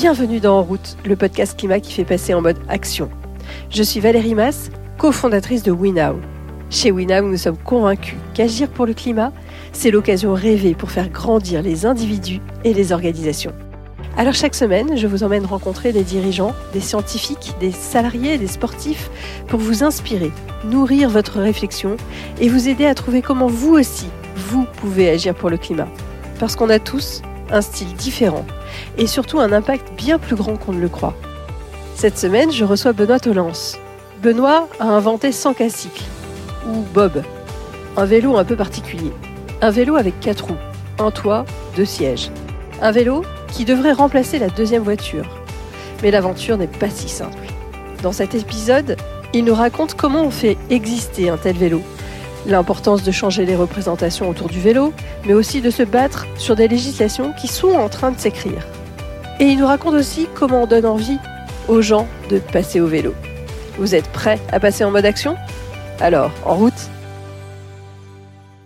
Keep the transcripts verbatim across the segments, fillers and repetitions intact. Bienvenue dans En Route, le podcast climat qui fait passer en mode action. Je suis Valérie Mas, cofondatrice de WeNow. Chez WeNow, nous sommes convaincus qu'agir pour le climat, c'est l'occasion rêvée pour faire grandir les individus et les organisations. Alors chaque semaine, je vous emmène rencontrer des dirigeants, des scientifiques, des salariés, des sportifs pour vous inspirer, nourrir votre réflexion et vous aider à trouver comment vous aussi, vous pouvez agir pour le climat. Parce qu'on a tous un style différent et surtout un impact bien plus grand qu'on ne le croit. Cette semaine, je reçois Benoît Tholence. Benoît a inventé cent K Cycle, ou Bob, un vélo un peu particulier. Un vélo avec quatre roues, un toit, deux sièges. Un vélo qui devrait remplacer la deuxième voiture. Mais l'aventure n'est pas si simple. Dans cet épisode, il nous raconte comment on fait exister un tel vélo, l'importance de changer les représentations autour du vélo, mais aussi de se battre sur des législations qui sont en train de s'écrire. Et il nous raconte aussi comment on donne envie aux gens de passer au vélo. Vous êtes prêts à passer en mode action ? Alors, en route !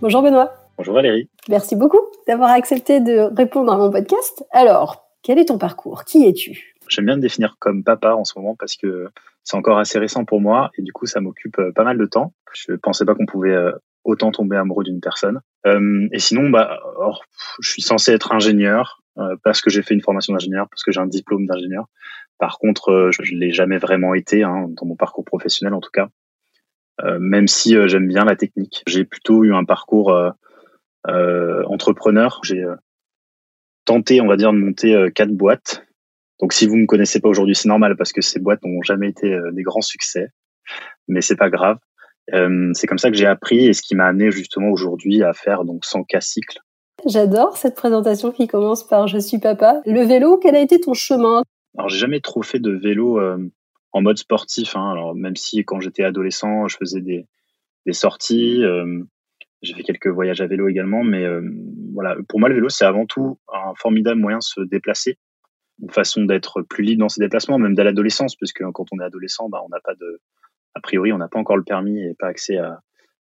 Bonjour Benoît. Bonjour Valérie. Merci beaucoup d'avoir accepté de répondre à mon podcast. Alors, quel est ton parcours ? Qui es-tu ? J'aime bien me définir comme papa en ce moment parce que c'est encore assez récent pour moi et du coup, ça m'occupe pas mal de temps. Je pensais pas qu'on pouvait autant tomber amoureux d'une personne. Euh, et sinon, bah, alors, je suis censé être ingénieur euh, parce que j'ai fait une formation d'ingénieur, parce que j'ai un diplôme d'ingénieur. Par contre, euh, je ne l'ai jamais vraiment été, hein, dans mon parcours professionnel en tout cas, euh, même si euh, j'aime bien la technique. J'ai plutôt eu un parcours euh, euh, entrepreneur. J'ai euh, tenté, on va dire, de monter euh, quatre boîtes. Donc, si vous me connaissez pas aujourd'hui, c'est normal parce que ces boîtes n'ont jamais été euh, des grands succès, mais c'est pas grave. Euh, c'est comme ça que j'ai appris et ce qui m'a amené justement aujourd'hui à faire donc cent K Cycle. J'adore cette présentation qui commence par je suis papa. Le vélo, quel a été ton chemin ? Alors, j'ai jamais trop fait de vélo euh, en mode sportif, hein. Alors, même si quand j'étais adolescent, je faisais des des sorties, euh, j'ai fait quelques voyages à vélo également, mais euh, voilà, pour moi le vélo c'est avant tout un formidable moyen de se déplacer. Une façon d'être plus libre dans ses déplacements, même dès l'adolescence, parce que quand on est adolescent, bah, on n'a pas de, a priori, on n'a pas encore le permis et pas accès à,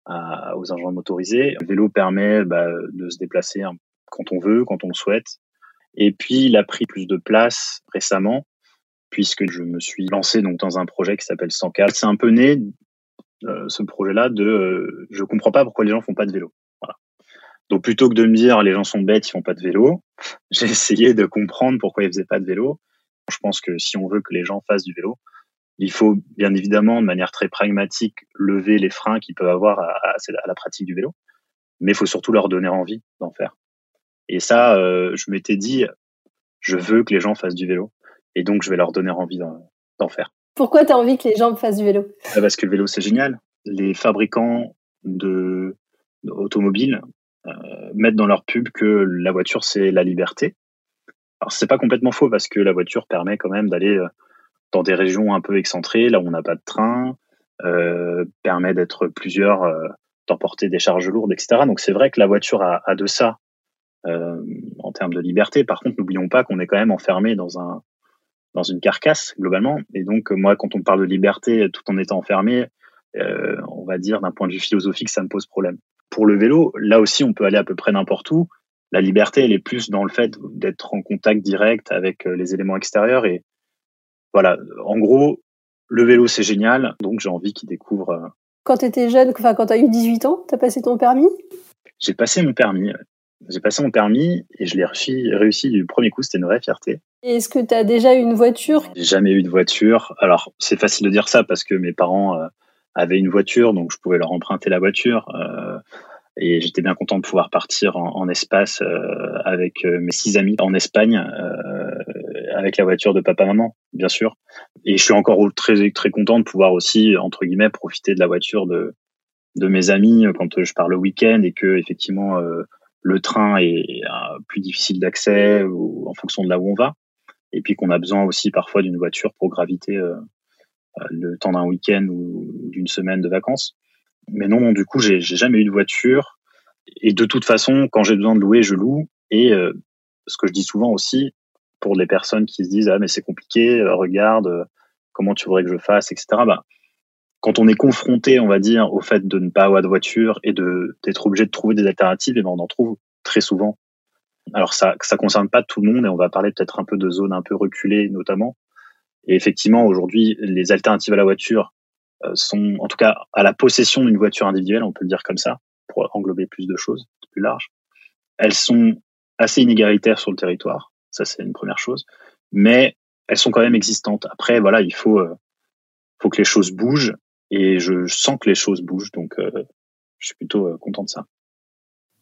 à, aux engins motorisés. Le vélo permet bah, de se déplacer quand on veut, quand on le souhaite. Et puis, il a pris plus de place récemment, puisque je me suis lancé donc dans un projet qui s'appelle cent K. C'est un peu né, euh, ce projet-là, de euh, je comprends pas pourquoi les gens font pas de vélo. Voilà. Donc, plutôt que de me dire les gens sont bêtes, ils font pas de vélo, j'ai essayé de comprendre pourquoi ils faisaient pas de vélo. Je pense que si on veut que les gens fassent du vélo, il faut bien évidemment, de manière très pragmatique, lever les freins qu'ils peuvent avoir à, à, à la pratique du vélo, mais il faut surtout leur donner envie d'en faire. Et ça, euh, je m'étais dit, je veux que les gens fassent du vélo, et donc je vais leur donner envie d'en, d'en faire. Pourquoi tu as envie que les gens fassent du vélo ? Parce que le vélo, c'est génial. Les fabricants de, d'automobiles Euh, mettre dans leur pub que la voiture c'est la liberté. Alors c'est pas complètement faux parce que la voiture permet quand même d'aller dans des régions un peu excentrées, là où on n'a pas de train, euh, permet d'être plusieurs, euh, d'emporter des charges lourdes, et cetera. Donc c'est vrai que la voiture a, a de ça euh, en termes de liberté. Par contre, n'oublions pas qu'on est quand même enfermé dans un dans une carcasse globalement. Et donc moi, quand on parle de liberté tout en étant enfermé, euh, on va dire d'un point de vue philosophique, ça me pose problème. Pour le vélo, là aussi, on peut aller à peu près n'importe où. La liberté, elle est plus dans le fait d'être en contact direct avec les éléments extérieurs. Et voilà, en gros, le vélo, c'est génial. Donc, j'ai envie qu'ils découvrent. Quand tu étais jeune, enfin, quand tu as eu dix-huit ans, tu as passé ton permis ? J'ai passé mon permis. J'ai passé mon permis et je l'ai réussi, réussi du premier coup. C'était une vraie fierté. Et est-ce que tu as déjà eu une voiture ? J'ai jamais eu de voiture. Alors, c'est facile de dire ça parce que mes parents Euh, avait une voiture, donc je pouvais leur emprunter la voiture. Euh, et j'étais bien content de pouvoir partir en, en espace euh, avec mes six amis en Espagne, euh, avec la voiture de papa-maman, bien sûr. Et je suis encore très, très content de pouvoir aussi, entre guillemets, profiter de la voiture de, de mes amis quand je pars le week-end et que, effectivement, euh, le train est euh, plus difficile d'accès ou, en fonction de là où on va. Et puis qu'on a besoin aussi parfois d'une voiture pour graviter euh, le temps d'un week-end ou d'une semaine de vacances. Mais non, du coup, j'ai, j'ai jamais eu de voiture. Et de toute façon, quand j'ai besoin de louer, je loue. Et euh, ce que je dis souvent aussi, pour les personnes qui se disent « Ah, mais c'est compliqué, regarde, comment tu voudrais que je fasse, et cetera » bah, quand on est confronté, on va dire, au fait de ne pas avoir de voiture et de, d'être obligé de trouver des alternatives, et ben on en trouve très souvent. Alors ça ça concerne pas tout le monde et on va parler peut-être un peu de zones un peu reculées notamment. Et effectivement, aujourd'hui, les alternatives à la voiture sont, en tout cas, à la possession d'une voiture individuelle, on peut le dire comme ça, pour englober plus de choses, plus large. Elles sont assez inégalitaires sur le territoire, ça c'est une première chose, mais elles sont quand même existantes. Après, voilà, il faut, euh, faut que les choses bougent, et je sens que les choses bougent, donc euh, je suis plutôt euh, content de ça.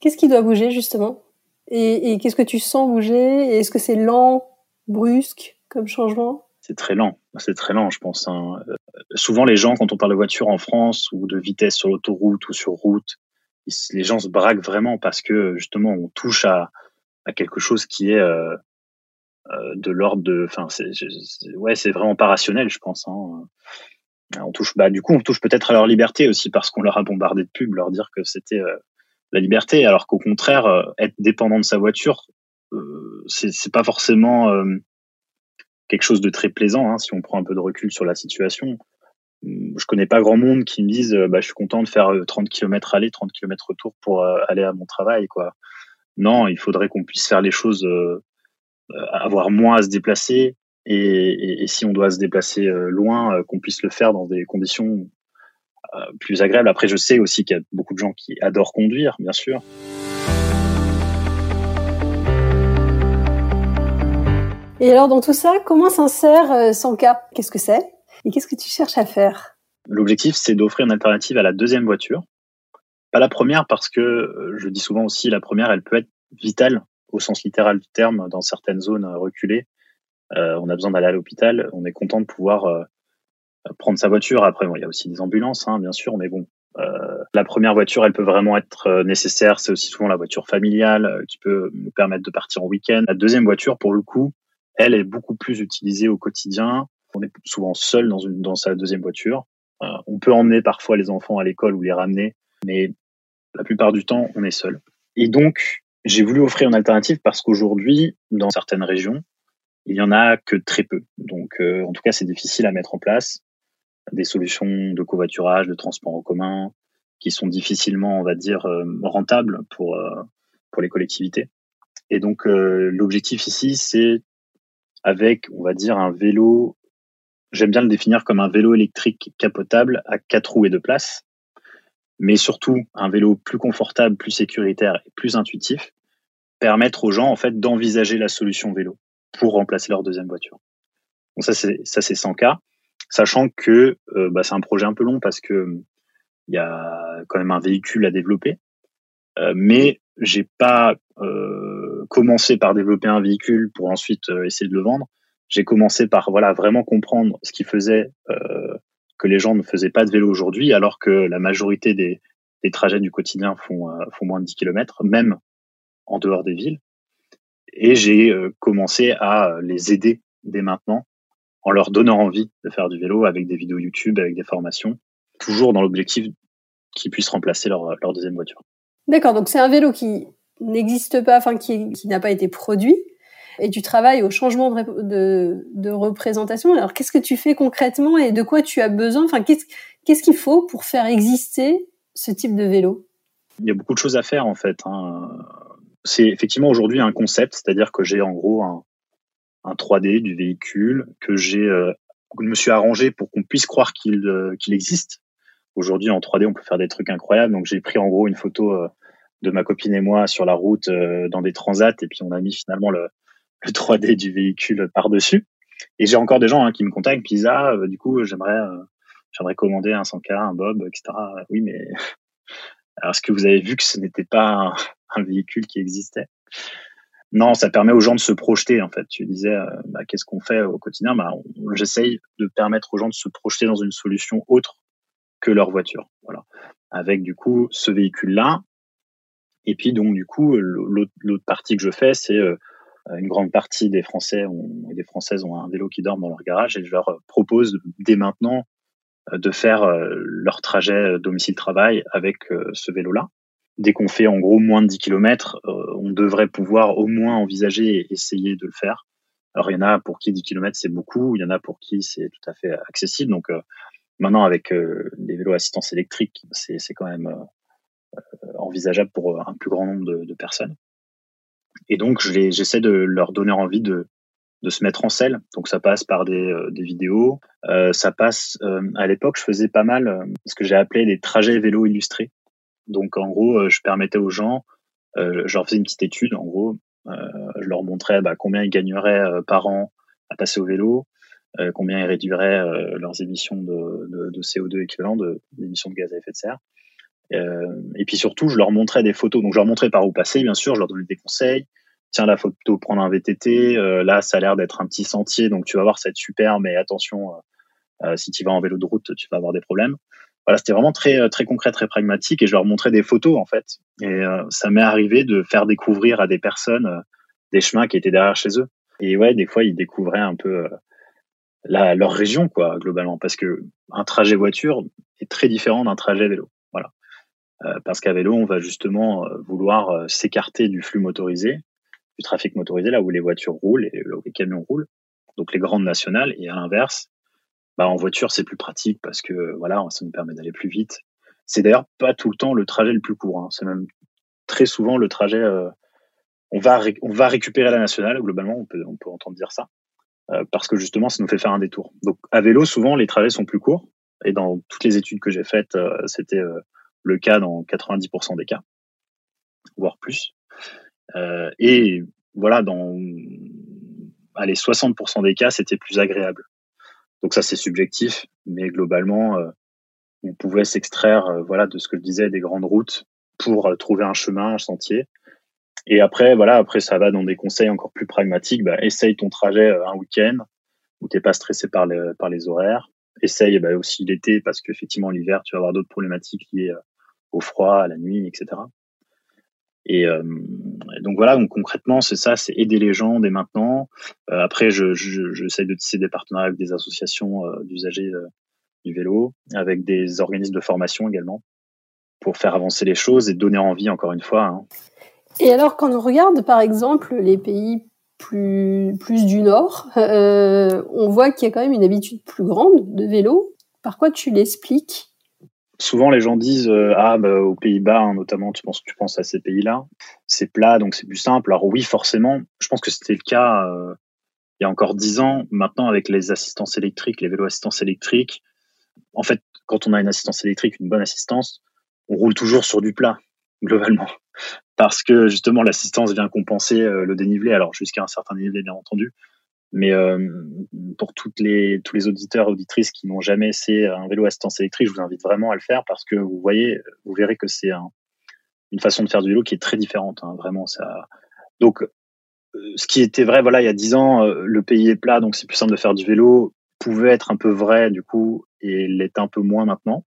Qu'est-ce qui doit bouger, justement ? Et, et qu'est-ce que tu sens bouger ? Et est-ce que c'est lent, brusque, comme changement ? C'est très lent, c'est très lent, je pense. Hein. Euh, souvent, les gens, quand on parle de voiture en France ou de vitesse sur l'autoroute ou sur route, ils, les gens se braquent vraiment parce que, justement, on touche à, à quelque chose qui est euh, euh, de l'ordre de... Enfin, c'est, c'est, ouais, c'est vraiment pas rationnel, je pense. Hein. On touche, bah, du coup, on touche peut-être à leur liberté aussi parce qu'on leur a bombardé de pubs, leur dire que c'était euh, la liberté, alors qu'au contraire, euh, être dépendant de sa voiture, euh, c'est, c'est pas forcément... Euh, quelque chose de très plaisant, hein, si on prend un peu de recul sur la situation. Je connais pas grand monde qui me dise euh, bah, je suis content de faire trente kilomètres aller, trente kilomètres retour pour euh, aller à mon travail, quoi. Non, il faudrait qu'on puisse faire les choses, euh, avoir moins à se déplacer, et, et, et si on doit se déplacer euh, loin, euh, qu'on puisse le faire dans des conditions euh, plus agréables. Après, je sais aussi qu'il y a beaucoup de gens qui adorent conduire, bien sûr. Et alors, dans tout ça, comment s'insère cent K ? Qu'est-ce que c'est ? Et qu'est-ce que tu cherches à faire ? L'objectif, c'est d'offrir une alternative à la deuxième voiture. Pas la première, parce que, je dis souvent aussi, la première, elle peut être vitale, au sens littéral du terme, dans certaines zones reculées. Euh, on a besoin d'aller à l'hôpital, on est content de pouvoir euh, prendre sa voiture. Après, bon, il y a aussi des ambulances, hein, bien sûr, mais bon. Euh, la première voiture, elle peut vraiment être euh, nécessaire. C'est aussi souvent la voiture familiale euh, qui peut nous permettre de partir en week-end. La deuxième voiture, pour le coup, elle est beaucoup plus utilisée au quotidien. On est souvent seul dans, une, dans sa deuxième voiture. Euh, on peut emmener parfois les enfants à l'école ou les ramener, mais la plupart du temps, on est seul. Et donc, j'ai voulu offrir une alternative parce qu'aujourd'hui, dans certaines régions, il n'y en a que très peu. Donc, euh, en tout cas, c'est difficile à mettre en place. Des solutions de covoiturage, de transport en commun, qui sont difficilement, on va dire, euh, rentables pour, euh, pour les collectivités. Et donc, euh, l'objectif ici, c'est avec, on va dire, un vélo, j'aime bien le définir comme un vélo électrique capotable à quatre roues et deux places, mais surtout un vélo plus confortable, plus sécuritaire et plus intuitif, permettre aux gens en fait d'envisager la solution vélo pour remplacer leur deuxième voiture. Donc ça c'est ça c'est cent K, sachant que euh, bah, c'est un projet un peu long parce que il y a quand même un véhicule à développer, euh, mais j'ai pas euh, commencer par développer un véhicule pour ensuite euh, essayer de le vendre. J'ai commencé par voilà vraiment comprendre ce qui faisait euh, que les gens ne faisaient pas de vélo aujourd'hui, alors que la majorité des, des trajets du quotidien font, euh, font moins de dix kilomètres, même en dehors des villes. Et j'ai euh, commencé à les aider dès maintenant, en leur donnant envie de faire du vélo avec des vidéos YouTube, avec des formations, toujours dans l'objectif qu'ils puissent remplacer leur, leur deuxième voiture. D'accord, donc c'est un vélo qui... n'existe pas, enfin qui, qui n'a pas été produit, et tu travailles au changement de, de, de représentation. Alors qu'est-ce que tu fais concrètement et de quoi tu as besoin ? Enfin qu'est-ce, qu'est-ce qu'il faut pour faire exister ce type de vélo ? Il y a beaucoup de choses à faire en fait. Hein. C'est effectivement aujourd'hui un concept, c'est-à-dire que j'ai en gros un, un trois D du véhicule que j'ai, euh, que je me suis arrangé pour qu'on puisse croire qu'il, euh, qu'il existe. Aujourd'hui en trois D on peut faire des trucs incroyables, donc j'ai pris en gros une photo euh, de ma copine et moi sur la route euh, dans des transats, et puis on a mis finalement le, le trois D du véhicule par-dessus. Et j'ai encore des gens hein, qui me contactent, puis ils disent ah, euh, du coup, j'aimerais, euh, j'aimerais commander un cent K, un Bob, et cetera. Oui, mais alors est-ce que vous avez vu que ce n'était pas un, un véhicule qui existait ? Non, ça permet aux gens de se projeter, en fait. Tu disais, euh, bah, qu'est-ce qu'on fait au quotidien ? Bah, on, j'essaye de permettre aux gens de se projeter dans une solution autre que leur voiture. Voilà. Avec, du coup, ce véhicule-là. Et puis donc du coup l'autre, l'autre partie que je fais, c'est euh, une grande partie des Français ont, et des Françaises ont un vélo qui dort dans leur garage, et je leur propose dès maintenant euh, de faire euh, leur trajet domicile-travail avec euh, ce vélo-là. Dès qu'on fait en gros moins de dix kilomètres, euh, on devrait pouvoir au moins envisager et essayer de le faire. Alors il y en a pour qui dix kilomètres c'est beaucoup, il y en a pour qui c'est tout à fait accessible. Donc euh, maintenant avec euh, les vélos à assistance électrique, c'est, c'est quand même... Euh, envisageable pour un plus grand nombre de, de personnes. Et donc, j'essaie de leur donner envie de, de se mettre en selle. Donc, ça passe par des, euh, des vidéos. Euh, ça passe, euh, à l'époque, je faisais pas mal euh, ce que j'ai appelé les trajets vélo illustrés. Donc, en gros, euh, je permettais aux gens, euh, je leur faisais une petite étude. En gros, euh, je leur montrais bah, combien ils gagneraient euh, par an à passer au vélo, euh, combien ils réduiraient euh, leurs émissions de, de, de C O deux équivalent, de, d'émissions de gaz à effet de serre. Euh, et puis surtout, je leur montrais des photos. Donc, je leur montrais par où passer, bien sûr. Je leur donnais des conseils. Tiens, la photo, prendre un V T T. Euh, là, ça a l'air d'être un petit sentier. Donc, tu vas voir, ça va être super. Mais attention, euh, euh, si tu vas en vélo de route, tu vas avoir des problèmes. Voilà, c'était vraiment très, très concret, très pragmatique. Et je leur montrais des photos, en fait. Et euh, ça m'est arrivé de faire découvrir à des personnes euh, des chemins qui étaient derrière chez eux. Et ouais, des fois, ils découvraient un peu euh, la, leur région, quoi, globalement. Parce que un trajet voiture est très différent d'un trajet vélo. Voilà. Parce qu'à vélo, on va justement vouloir s'écarter du flux motorisé, du trafic motorisé, là où les voitures roulent et là où les camions roulent, donc les grandes nationales. Et à l'inverse, bah, en voiture, c'est plus pratique parce que voilà, ça nous permet d'aller plus vite. C'est d'ailleurs pas tout le temps le trajet le plus court. Hein. C'est même très souvent le trajet... Euh, on, va ré- on va récupérer la nationale, globalement, on peut, on peut entendre dire ça, euh, parce que justement, ça nous fait faire un détour. Donc à vélo, souvent, les trajets sont plus courts. Et dans toutes les études que j'ai faites, euh, c'était... Euh, le cas dans quatre-vingt-dix pour cent des cas, voire plus. Euh, et voilà, dans allez, soixante pour cent des cas, c'était plus agréable. Donc ça, c'est subjectif, mais globalement, euh, on pouvait s'extraire euh, voilà, de ce que je disais, des grandes routes pour euh, trouver un chemin, un sentier. Et après, voilà, après ça va dans des conseils encore plus pragmatiques. Bah, essaye ton trajet euh, un week-end où tu n'es pas stressé par les, par les horaires. Essaye bah, aussi l'été, parce qu'effectivement, l'hiver, tu vas avoir d'autres problématiques liées euh, au froid, à la nuit, et cetera. Et, euh, et donc voilà, donc concrètement, c'est ça, c'est aider les gens dès maintenant. Euh, après, je, je, j'essaye de tisser des partenariats avec des associations euh, d'usagers euh, du vélo, avec des organismes de formation également, pour faire avancer les choses et donner envie, encore une fois. Hein. Et alors, quand on regarde, par exemple, les pays Plus, plus du Nord, euh, on voit qu'il y a quand même une habitude plus grande de vélo. Par quoi tu l'expliques ? Souvent, les gens disent euh, « Ah, bah, aux Pays-Bas, hein, notamment, tu penses, tu penses à ces pays-là. C'est plat, donc c'est plus simple. » Alors oui, forcément, je pense que c'était le cas euh, il y a encore dix ans. Maintenant, avec les assistances électriques, les vélos assistance électrique, en fait, quand on a une assistance électrique, une bonne assistance, on roule toujours sur du plat, globalement. Parce que justement l'assistance vient compenser euh, le dénivelé, alors jusqu'à un certain dénivelé bien entendu, mais euh, pour toutes les, tous les auditeurs auditrices qui n'ont jamais essayé un vélo assistance électrique, je vous invite vraiment à le faire parce que vous voyez, vous verrez que c'est un, une façon de faire du vélo qui est très différente, hein, vraiment ça. Donc ce qui était vrai, voilà, il y a dix ans, euh, le pays est plat, donc c'est plus simple de faire du vélo, pouvait être un peu vrai du coup et l'est un peu moins maintenant.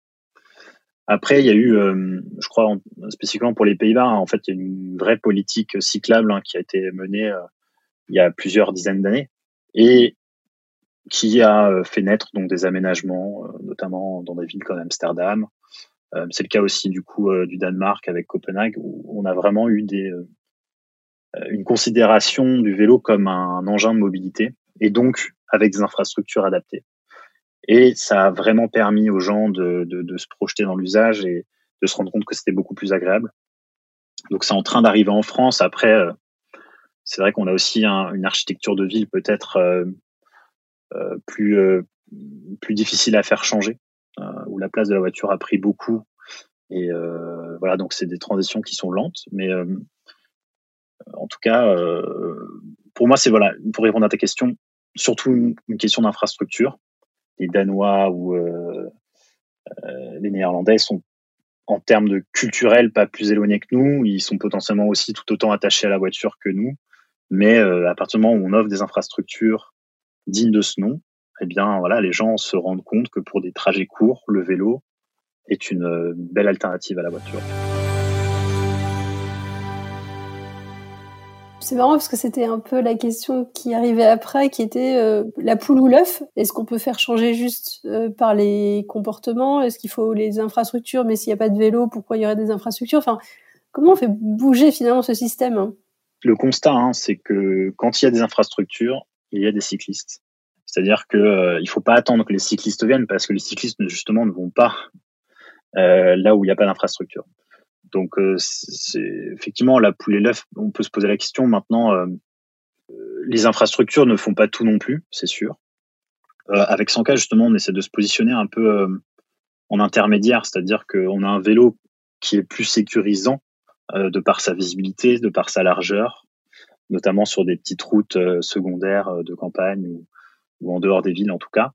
Après, il y a eu, euh, je crois, en, spécifiquement pour les Pays-Bas, hein, en fait, il y a une vraie politique cyclable hein, qui a été menée euh, il y a plusieurs dizaines d'années et qui a fait naître donc des aménagements, euh, notamment dans des villes comme Amsterdam. Euh, c'est le cas aussi du coup euh, du Danemark avec Copenhague où on a vraiment eu des, euh, une considération du vélo comme un, un engin de mobilité et donc avec des infrastructures adaptées. Et ça a vraiment permis aux gens de, de, de se projeter dans l'usage et de se rendre compte que c'était beaucoup plus agréable. Donc, c'est en train d'arriver en France. Après, euh, c'est vrai qu'on a aussi un, une architecture de ville peut-être euh, euh, plus, euh, plus difficile à faire changer, euh, où la place de la voiture a pris beaucoup. Et euh, voilà, donc c'est des transitions qui sont lentes. Mais euh, en tout cas, euh, pour moi, c'est voilà, pour répondre à ta question, surtout une, une question d'infrastructure. Les Danois ou euh, euh, les Néerlandais sont, en termes de culturel, pas plus éloignés que nous. Ils sont potentiellement aussi tout autant attachés à la voiture que nous. Mais euh, à partir du moment où on offre des infrastructures dignes de ce nom, eh bien, voilà, les gens se rendent compte que pour des trajets courts, le vélo est une euh, belle alternative à la voiture. C'est marrant parce que c'était un peu la question qui arrivait après, qui était euh, la poule ou l'œuf. Est-ce qu'on peut faire changer juste euh, par les comportements ? Est-ce qu'il faut les infrastructures ? Mais s'il n'y a pas de vélo, pourquoi il y aurait des infrastructures ? Enfin, comment on fait bouger finalement ce système, hein ? Le constat, hein, c'est que quand il y a des infrastructures, il y a des cyclistes. C'est-à-dire qu'il euh, ne faut pas attendre que les cyclistes viennent parce que les cyclistes, justement, ne vont pas euh, là où il n'y a pas d'infrastructure. Donc, euh, c'est, effectivement, la poule et l'œuf, on peut se poser la question. Maintenant, euh, les infrastructures ne font pas tout non plus, c'est sûr. Euh, avec cent K, justement, on essaie de se positionner un peu euh, en intermédiaire, c'est-à-dire qu'on a un vélo qui est plus sécurisant euh, de par sa visibilité, de par sa largeur, notamment sur des petites routes euh, secondaires euh, de campagne ou, ou en dehors des villes, en tout cas.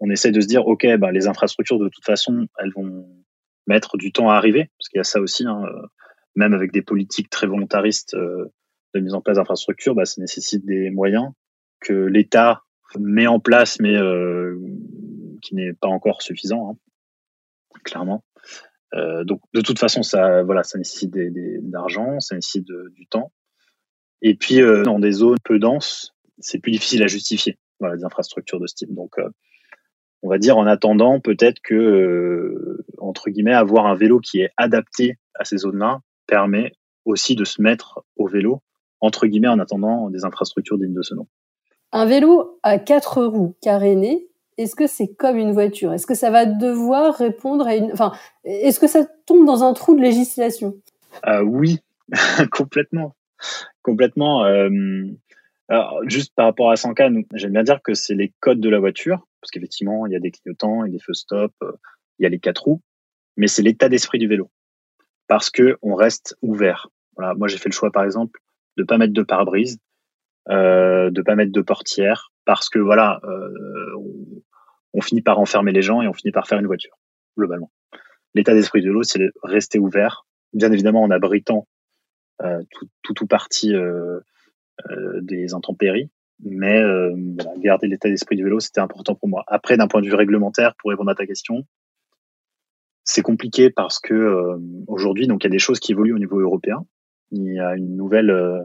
On essaie de se dire, OK, ben, les infrastructures, de toute façon, elles vont mettre du temps à arriver, parce qu'il y a ça aussi, hein, euh, même avec des politiques très volontaristes euh, de mise en place d'infrastructures, bah, ça nécessite des moyens que l'État met en place, mais euh, qui n'est pas encore suffisant, hein, clairement. Euh, donc, de toute façon, ça, voilà, ça nécessite des, des, de l'argent, ça nécessite de, du temps. Et puis, euh, dans des zones peu denses, c'est plus difficile à justifier, voilà, des infrastructures de ce type. Donc, euh, on va dire, en attendant, peut-être que, euh, entre guillemets, avoir un vélo qui est adapté à ces zones-là permet aussi de se mettre au vélo, entre guillemets, en attendant des infrastructures dignes de ce nom. Un vélo à quatre roues carénées, est-ce que c'est comme une voiture? Est-ce que ça va devoir répondre à une... Enfin, est-ce que ça tombe dans un trou de législation? euh, Oui, complètement. Complètement. Euh... Alors, juste par rapport à cent K, nous, j'aime bien dire que c'est les codes de la voiture, parce qu'effectivement, il y a des clignotants, il y a des feux stop, euh, il y a les quatre roues, mais c'est l'état d'esprit du vélo, parce qu'on reste ouvert. Voilà, moi, j'ai fait le choix, par exemple, de ne pas mettre de pare-brise, Euh, de pas mettre de portière, parce que voilà, euh, on, on finit par enfermer les gens et on finit par faire une voiture, globalement. L'état d'esprit de l'eau, c'est de rester ouvert, bien évidemment en abritant euh, tout, tout ou partie euh, euh, des intempéries, mais euh, voilà, garder l'état d'esprit du vélo, c'était important pour moi. Après, d'un point de vue réglementaire, pour répondre à ta question, c'est compliqué parce que euh, aujourd'hui, donc il y a des choses qui évoluent au niveau européen. Il y a une nouvelle euh,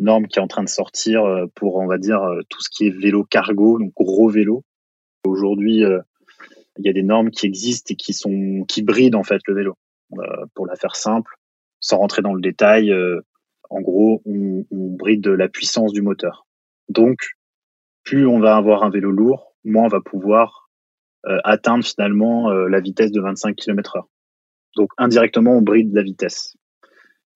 norme qui est en train de sortir pour, on va dire, tout ce qui est vélo cargo, donc gros vélo. Aujourd'hui, euh, il y a des normes qui existent et qui sont qui brident en fait le vélo. Euh, pour la faire simple, sans rentrer dans le détail, euh, en gros, on, on bride la puissance du moteur. Donc, plus on va avoir un vélo lourd, moins on va pouvoir euh, atteindre finalement euh, la vitesse de vingt-cinq kilomètres heure. Donc, indirectement, on bride la vitesse.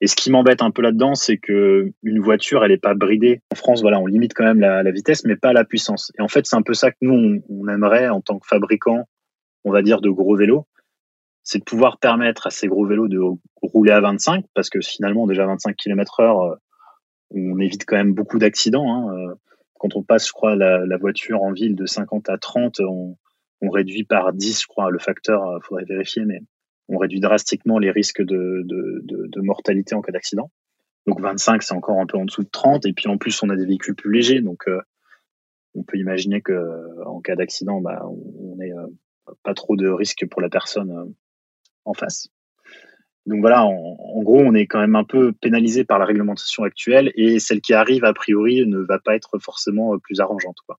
Et ce qui m'embête un peu là-dedans, c'est que une voiture, elle n'est pas bridée. En France, voilà, on limite quand même la, la vitesse, mais pas la puissance. Et en fait, c'est un peu ça que nous, on, on aimerait en tant que fabricant, on va dire, de gros vélos, c'est de pouvoir permettre à ces gros vélos de rouler à vingt-cinq, parce que finalement, déjà vingt-cinq kilomètres heure, on évite quand même beaucoup d'accidents, hein. Quand on passe, je crois, la, la voiture en ville de cinquante à trente, on, on réduit par dix, je crois, le facteur, il faudrait vérifier, mais... On réduit drastiquement les risques de, de, de, de mortalité en cas d'accident. Donc vingt-cinq, c'est encore un peu en dessous de trente. Et puis en plus, on a des véhicules plus légers. Donc euh, on peut imaginer qu'en cas d'accident, bah, on n'ait euh, pas trop de risques pour la personne euh, en face. Donc voilà, en, en gros, on est quand même un peu pénalisé par la réglementation actuelle. Et celle qui arrive, a priori, ne va pas être forcément plus arrangeante, quoi.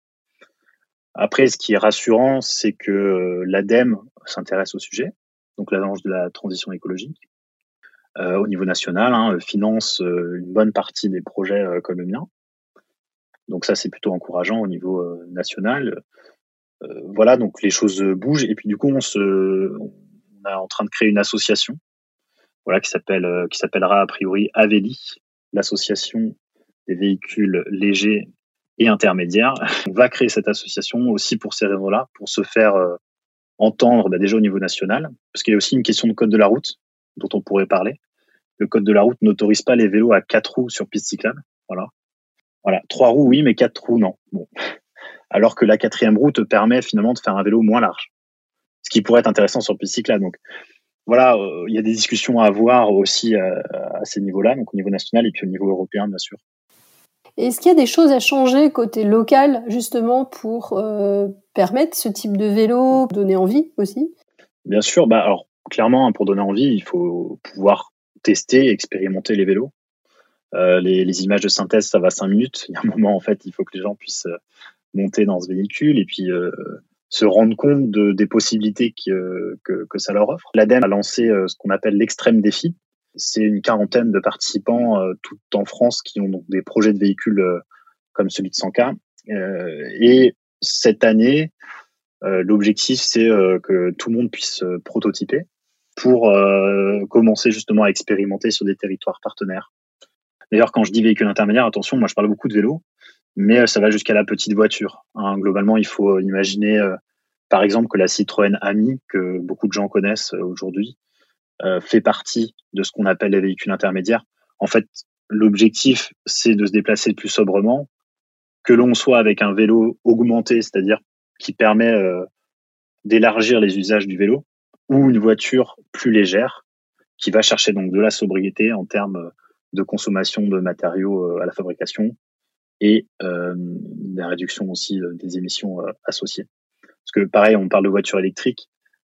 Après, ce qui est rassurant, c'est que l'ADEME s'intéresse au sujet. Donc l'agence de la transition écologique, euh, au niveau national, hein, finance euh, une bonne partie des projets euh, comme le mien. Donc ça, c'est plutôt encourageant au niveau euh, national. Euh, voilà, donc les choses bougent. Et puis du coup, on, se, on est en train de créer une association, voilà, qui s'appelle, euh, qui s'appellera a priori Aveli, l'association des véhicules légers et intermédiaires. On va créer cette association aussi pour ces raisons-là, pour se faire... Euh, entendre bah, déjà au niveau national, parce qu'il y a aussi une question de code de la route dont on pourrait parler. Le code de la route n'autorise pas les vélos à quatre roues sur piste cyclable. Voilà, voilà, trois roues oui, mais quatre roues non. Bon, alors que la quatrième roue te permet finalement de faire un vélo moins large, ce qui pourrait être intéressant sur piste cyclable. Donc voilà, euh, il y a des discussions à avoir aussi euh, à ces niveaux-là, donc au niveau national et puis au niveau européen bien sûr. Est-ce qu'il y a des choses à changer côté local, justement, pour euh, permettre ce type de vélo, donner envie aussi? Bien sûr. Bah, alors, clairement, pour donner envie, il faut pouvoir tester, expérimenter les vélos. Euh, les, les images de synthèse, ça va cinq minutes. Il y a un moment, en fait, il faut que les gens puissent monter dans ce véhicule et puis euh, se rendre compte de, des possibilités qui, euh, que, que ça leur offre. L'ADEME a lancé euh, ce qu'on appelle l'extrême défi. C'est une quarantaine de participants euh, tout en France qui ont donc des projets de véhicules euh, comme celui de cent K. Euh, et cette année, euh, l'objectif, c'est euh, que tout le monde puisse euh, prototyper. pour euh, commencer justement à expérimenter sur des territoires partenaires. D'ailleurs, quand je dis véhicule intermédiaire, attention, moi je parle beaucoup de vélo, mais ça va jusqu'à la petite voiture, hein. Globalement, il faut imaginer, euh, par exemple, que la Citroën Ami, que beaucoup de gens connaissent aujourd'hui, euh, fait partie de ce qu'on appelle les véhicules intermédiaires. En fait, l'objectif, c'est de se déplacer plus sobrement, que l'on soit avec un vélo augmenté, c'est-à-dire qui permet euh, d'élargir les usages du vélo, ou une voiture plus légère, qui va chercher donc de la sobriété en termes de consommation de matériaux à la fabrication et euh, la réduction aussi des émissions euh, associées. Parce que pareil, on parle de voiture électrique,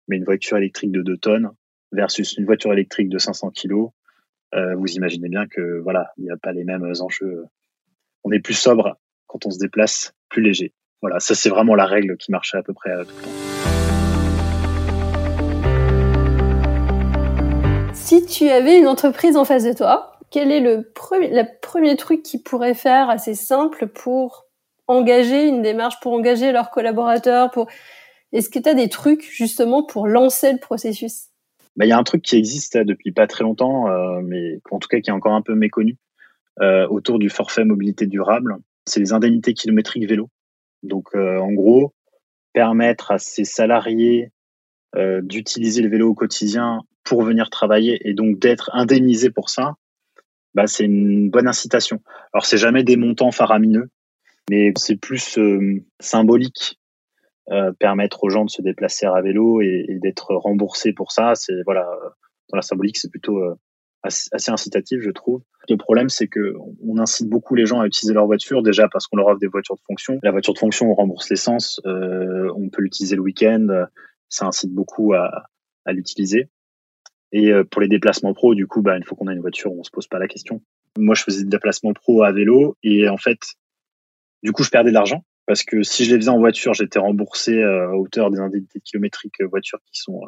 mais une voiture électrique de deux tonnes versus une voiture électrique de cinq cents kilos, euh, vous imaginez bien que voilà, il n'y a pas les mêmes enjeux. On est plus sobre quand on se déplace, plus léger. Voilà, ça c'est vraiment la règle qui marchait à peu près euh, tout le temps. Si tu avais une entreprise en face de toi, quel est le premier, le premier truc qu'ils pourraient faire assez simple pour engager une démarche, pour engager leurs collaborateurs, pour... Est-ce que tu as des trucs justement pour lancer le processus ? Bah, y a un truc qui existe là, depuis pas très longtemps, euh, mais en tout cas qui est encore un peu méconnu, euh, autour du forfait mobilité durable, c'est les indemnités kilométriques vélo. Donc euh, en gros, permettre à ses salariés euh, d'utiliser le vélo au quotidien pour venir travailler et donc d'être indemnisés pour ça, bah, c'est une bonne incitation. Alors, c'est jamais des montants faramineux, mais c'est plus euh, symbolique. Euh, permettre aux gens de se déplacer à vélo et, et d'être remboursés pour ça, c'est voilà, dans la symbolique, c'est plutôt euh, assez, assez incitatif, je trouve. Le problème, c'est que on incite beaucoup les gens à utiliser leur voiture, déjà parce qu'on leur offre des voitures de fonction. La voiture de fonction, on rembourse l'essence, euh, on peut l'utiliser le week-end, ça incite beaucoup à, à l'utiliser. Et pour les déplacements pro, du coup, bah, une fois qu'on a une voiture, on se pose pas la question. Moi, je faisais des déplacements pro à vélo et en fait, du coup, je perdais de l'argent parce que si je les faisais en voiture, j'étais remboursé à hauteur des indemnités kilométriques voiture qui sont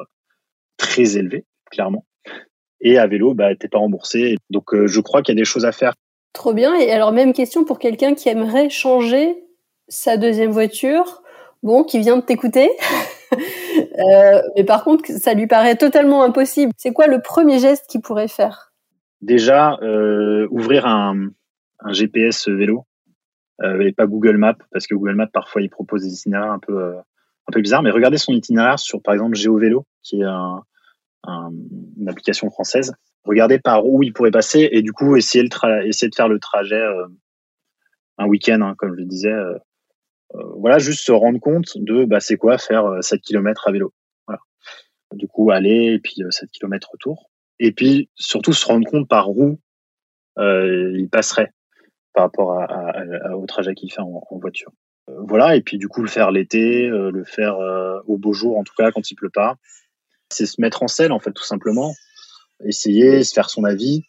très élevées, clairement. Et à vélo, bah, t'es pas remboursé. Donc, je crois qu'il y a des choses à faire. Trop bien. Et alors, même question pour quelqu'un qui aimerait changer sa deuxième voiture, bon, qui vient de t'écouter. Euh, mais par contre, ça lui paraît totalement impossible. C'est quoi le premier geste qu'il pourrait faire ? Déjà, euh, ouvrir un, un G P S vélo euh, et pas Google Maps, parce que Google Maps, parfois, il propose des itinéraires un peu, euh, un peu bizarres. Mais regardez son itinéraire sur, par exemple, GeoVélo, qui est un, un, une application française. Regardez par où il pourrait passer et du coup, essayer, le tra- essayer de faire le trajet euh, un week-end, hein, comme je le disais. Euh, Voilà, juste se rendre compte de bah, c'est quoi faire sept kilomètres à vélo. Voilà. Du coup, aller, et puis sept kilomètres retour. Et puis, surtout, se rendre compte par où euh, il passerait par rapport à, à, à, au trajet qu'il fait en, en voiture. Euh, voilà, et puis du coup, le faire l'été, euh, le faire euh, au beau jour, en tout cas, quand il pleut pas. C'est se mettre en selle, en fait, tout simplement. Essayer, se faire son avis.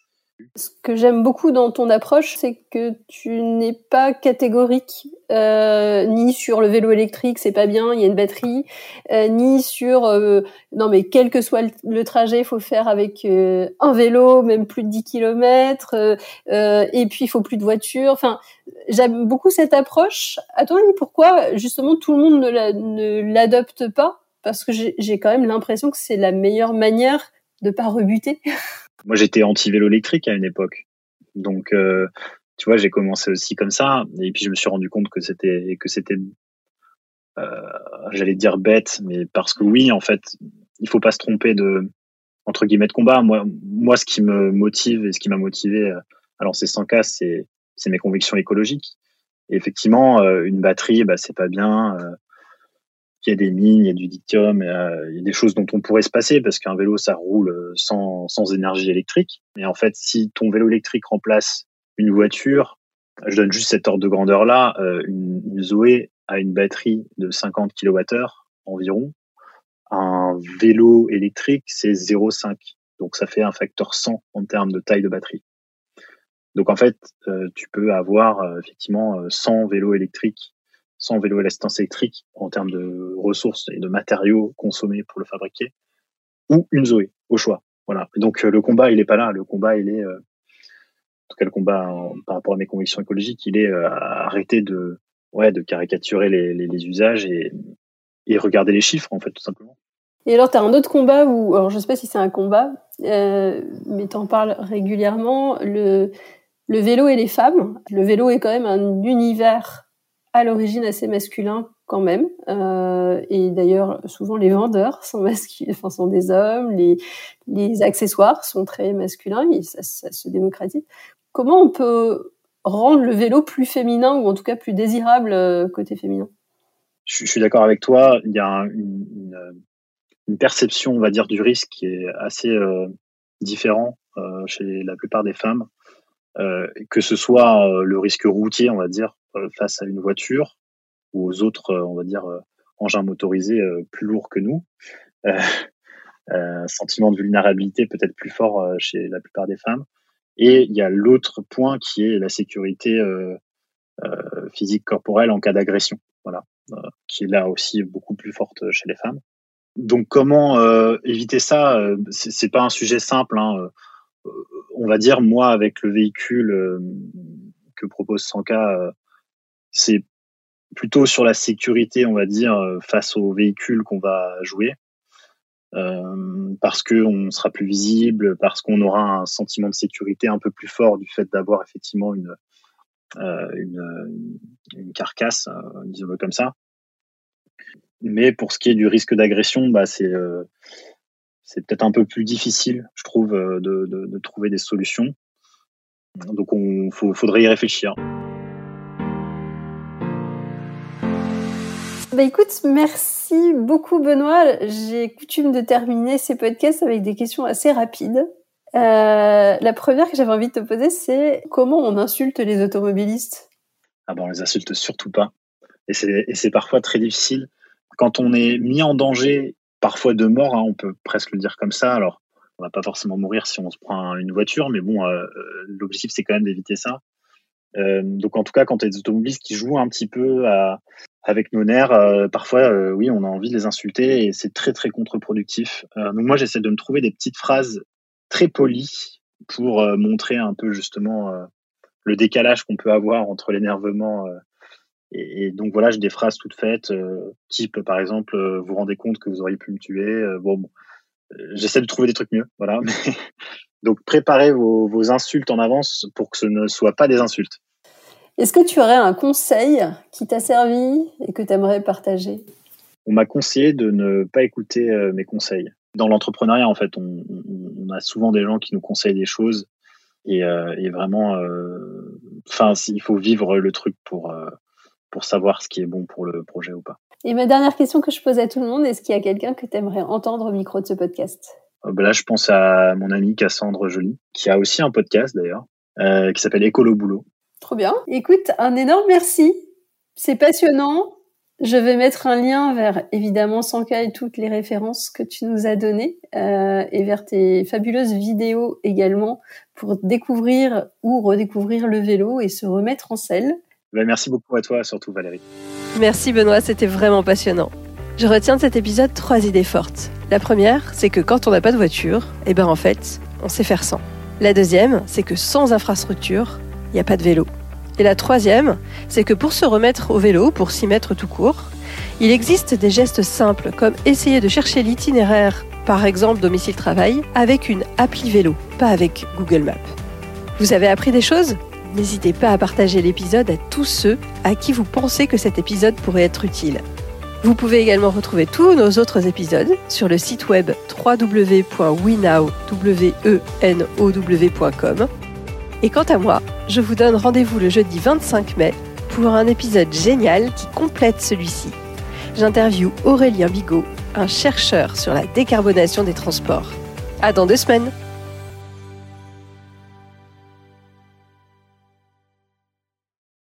Ce que j'aime beaucoup dans ton approche, c'est que tu n'es pas catégorique euh, ni sur le vélo électrique, c'est pas bien, il y a une batterie, euh, ni sur euh, non mais quel que soit le trajet, il faut faire avec euh, un vélo, même plus de dix kilomètres, euh, euh, et puis il faut plus de voiture. Enfin, j'aime beaucoup cette approche. À ton avis, pourquoi justement tout le monde ne, la, ne l'adopte pas ? Parce que j'ai, j'ai quand même l'impression que c'est la meilleure manière de pas rebuter. Moi, j'étais anti-vélo électrique à une époque. Donc, euh, tu vois, j'ai commencé aussi comme ça. Et puis, je me suis rendu compte que c'était, que c'était, euh, j'allais dire bête, mais parce que oui, en fait, il faut pas se tromper de, entre guillemets, de combat. Moi, moi, ce qui me motive et ce qui m'a motivé à lancer cent K, c'est, c'est mes convictions écologiques. Et effectivement, une batterie, bah, c'est pas bien. Il y a des mines, il y a du lithium, euh, il y a des choses dont on pourrait se passer parce qu'un vélo, ça roule sans, sans énergie électrique. Et en fait, si ton vélo électrique remplace une voiture, je donne juste cet ordre de grandeur-là, euh, une, une Zoé a une batterie de cinquante kilowattheures environ. Un vélo électrique, c'est zéro virgule cinq. Donc, ça fait un facteur cent en termes de taille de batterie. Donc, en fait, euh, tu peux avoir euh, effectivement cent vélos électriques sans vélo à l'assistance électrique en termes de ressources et de matériaux consommés pour le fabriquer, ou une Zoé, au choix. Voilà. Donc le combat, il n'est pas là. Le combat, il est, euh, en tout cas le combat en, par rapport à mes convictions écologiques, il est euh, arrêter de, ouais, de caricaturer les, les, les usages et, et regarder les chiffres, en fait, tout simplement. Et alors, tu as un autre combat où, alors je sais pas si c'est un combat, euh, mais tu en parles régulièrement, le, le vélo et les femmes. Le vélo est quand même un univers à l'origine assez masculin quand même. Euh, et d'ailleurs, souvent les vendeurs sont masculins, enfin sont des hommes, les, les accessoires sont très masculins, et ça, ça se démocratise. Comment on peut rendre le vélo plus féminin ou en tout cas plus désirable euh, côté féminin ? Je, je suis d'accord avec toi. Il y a un, une, une, une perception, on va dire, du risque qui est assez euh, différent euh, chez la plupart des femmes, euh, que ce soit euh, le risque routier, on va dire, euh, face à une voiture ou aux autres, euh, on va dire, euh, engins motorisés euh, plus lourds que nous. Euh, euh, sentiment de vulnérabilité peut-être plus fort euh, chez la plupart des femmes. Et il y a l'autre point qui est la sécurité euh, euh, physique corporelle en cas d'agression, voilà, euh, qui est là aussi beaucoup plus forte chez les femmes. Donc comment euh, éviter ça ? C'est, c'est pas un sujet simple, hein. Euh, on va dire, moi, avec le véhicule euh, que propose cent K, euh, c'est plutôt sur la sécurité, on va dire, face au véhicule qu'on va jouer. Euh, parce qu'on sera plus visible, parce qu'on aura un sentiment de sécurité un peu plus fort du fait d'avoir effectivement une, euh, une, une carcasse, euh, disons-le comme ça. Mais pour ce qui est du risque d'agression, bah, c'est, euh, c'est peut-être un peu plus difficile, je trouve, de, de, de trouver des solutions. Donc il faudrait y réfléchir. Bah écoute, merci beaucoup Benoît. J'ai coutume de terminer ces podcasts avec des questions assez rapides. Euh, la première que j'avais envie de te poser, c'est comment on insulte les automobilistes ? Ah ben, on les insulte surtout pas. Et c'est, et c'est parfois très difficile. Quand on est mis en danger, parfois de mort, hein, on peut presque le dire comme ça. Alors, on va pas forcément mourir si on se prend une voiture, mais bon, euh, l'objectif, c'est quand même d'éviter ça. Euh, donc en tout cas, quand tu as des automobilistes qui jouent un petit peu à, avec nos nerfs, euh, parfois, euh, oui, on a envie de les insulter et c'est très, très contre-productif. Euh, donc moi, j'essaie de me trouver des petites phrases très polies pour euh, montrer un peu justement euh, le décalage qu'on peut avoir entre l'énervement. Euh, et, et donc voilà, j'ai des phrases toutes faites, euh, type par exemple, euh, vous vous rendez compte que vous auriez pu me tuer. Euh, bon, bon. Euh, j'essaie de trouver des trucs mieux, voilà. Mais... Donc, préparez vos, vos insultes en avance pour que ce ne soit pas des insultes. Est-ce que tu aurais un conseil qui t'a servi et que tu aimerais partager ? On m'a conseillé de ne pas écouter mes conseils. Dans l'entrepreneuriat, en fait, on, on, on a souvent des gens qui nous conseillent des choses et, euh, et vraiment, euh, 'fin, il faut vivre le truc pour, euh, pour savoir ce qui est bon pour le projet ou pas. Et ma dernière question que je pose à tout le monde, est-ce qu'il y a quelqu'un que tu aimerais entendre au micro de ce podcast ? Là, je pense à mon amie Cassandre Joly, qui a aussi un podcast d'ailleurs, euh, qui s'appelle Écolo Boulot. Trop bien. Écoute, un énorme merci. C'est passionnant. Je vais mettre un lien vers, évidemment, cent K et toutes les références que tu nous as données euh, et vers tes fabuleuses vidéos également pour découvrir ou redécouvrir le vélo et se remettre en selle. Ben, merci beaucoup à toi, surtout Valérie. Merci Benoît, c'était vraiment passionnant. Je retiens de cet épisode trois idées fortes. La première, c'est que quand on n'a pas de voiture, eh ben en fait, on sait faire sans. La deuxième, c'est que sans infrastructure, il n'y a pas de vélo. Et la troisième, c'est que pour se remettre au vélo, pour s'y mettre tout court, il existe des gestes simples comme essayer de chercher l'itinéraire, par exemple domicile-travail, avec une appli vélo, pas avec Google Maps. Vous avez appris des choses ? N'hésitez pas à partager l'épisode à tous ceux à qui vous pensez que cet épisode pourrait être utile. Vous pouvez également retrouver tous nos autres épisodes sur le site web double vé double vé double vé point wenow point com. Et quant à moi, je vous donne rendez-vous le jeudi vingt-cinq mai pour un épisode génial qui complète celui-ci. J'interviewe Aurélien Bigot, un chercheur sur la décarbonation des transports. À dans deux semaines!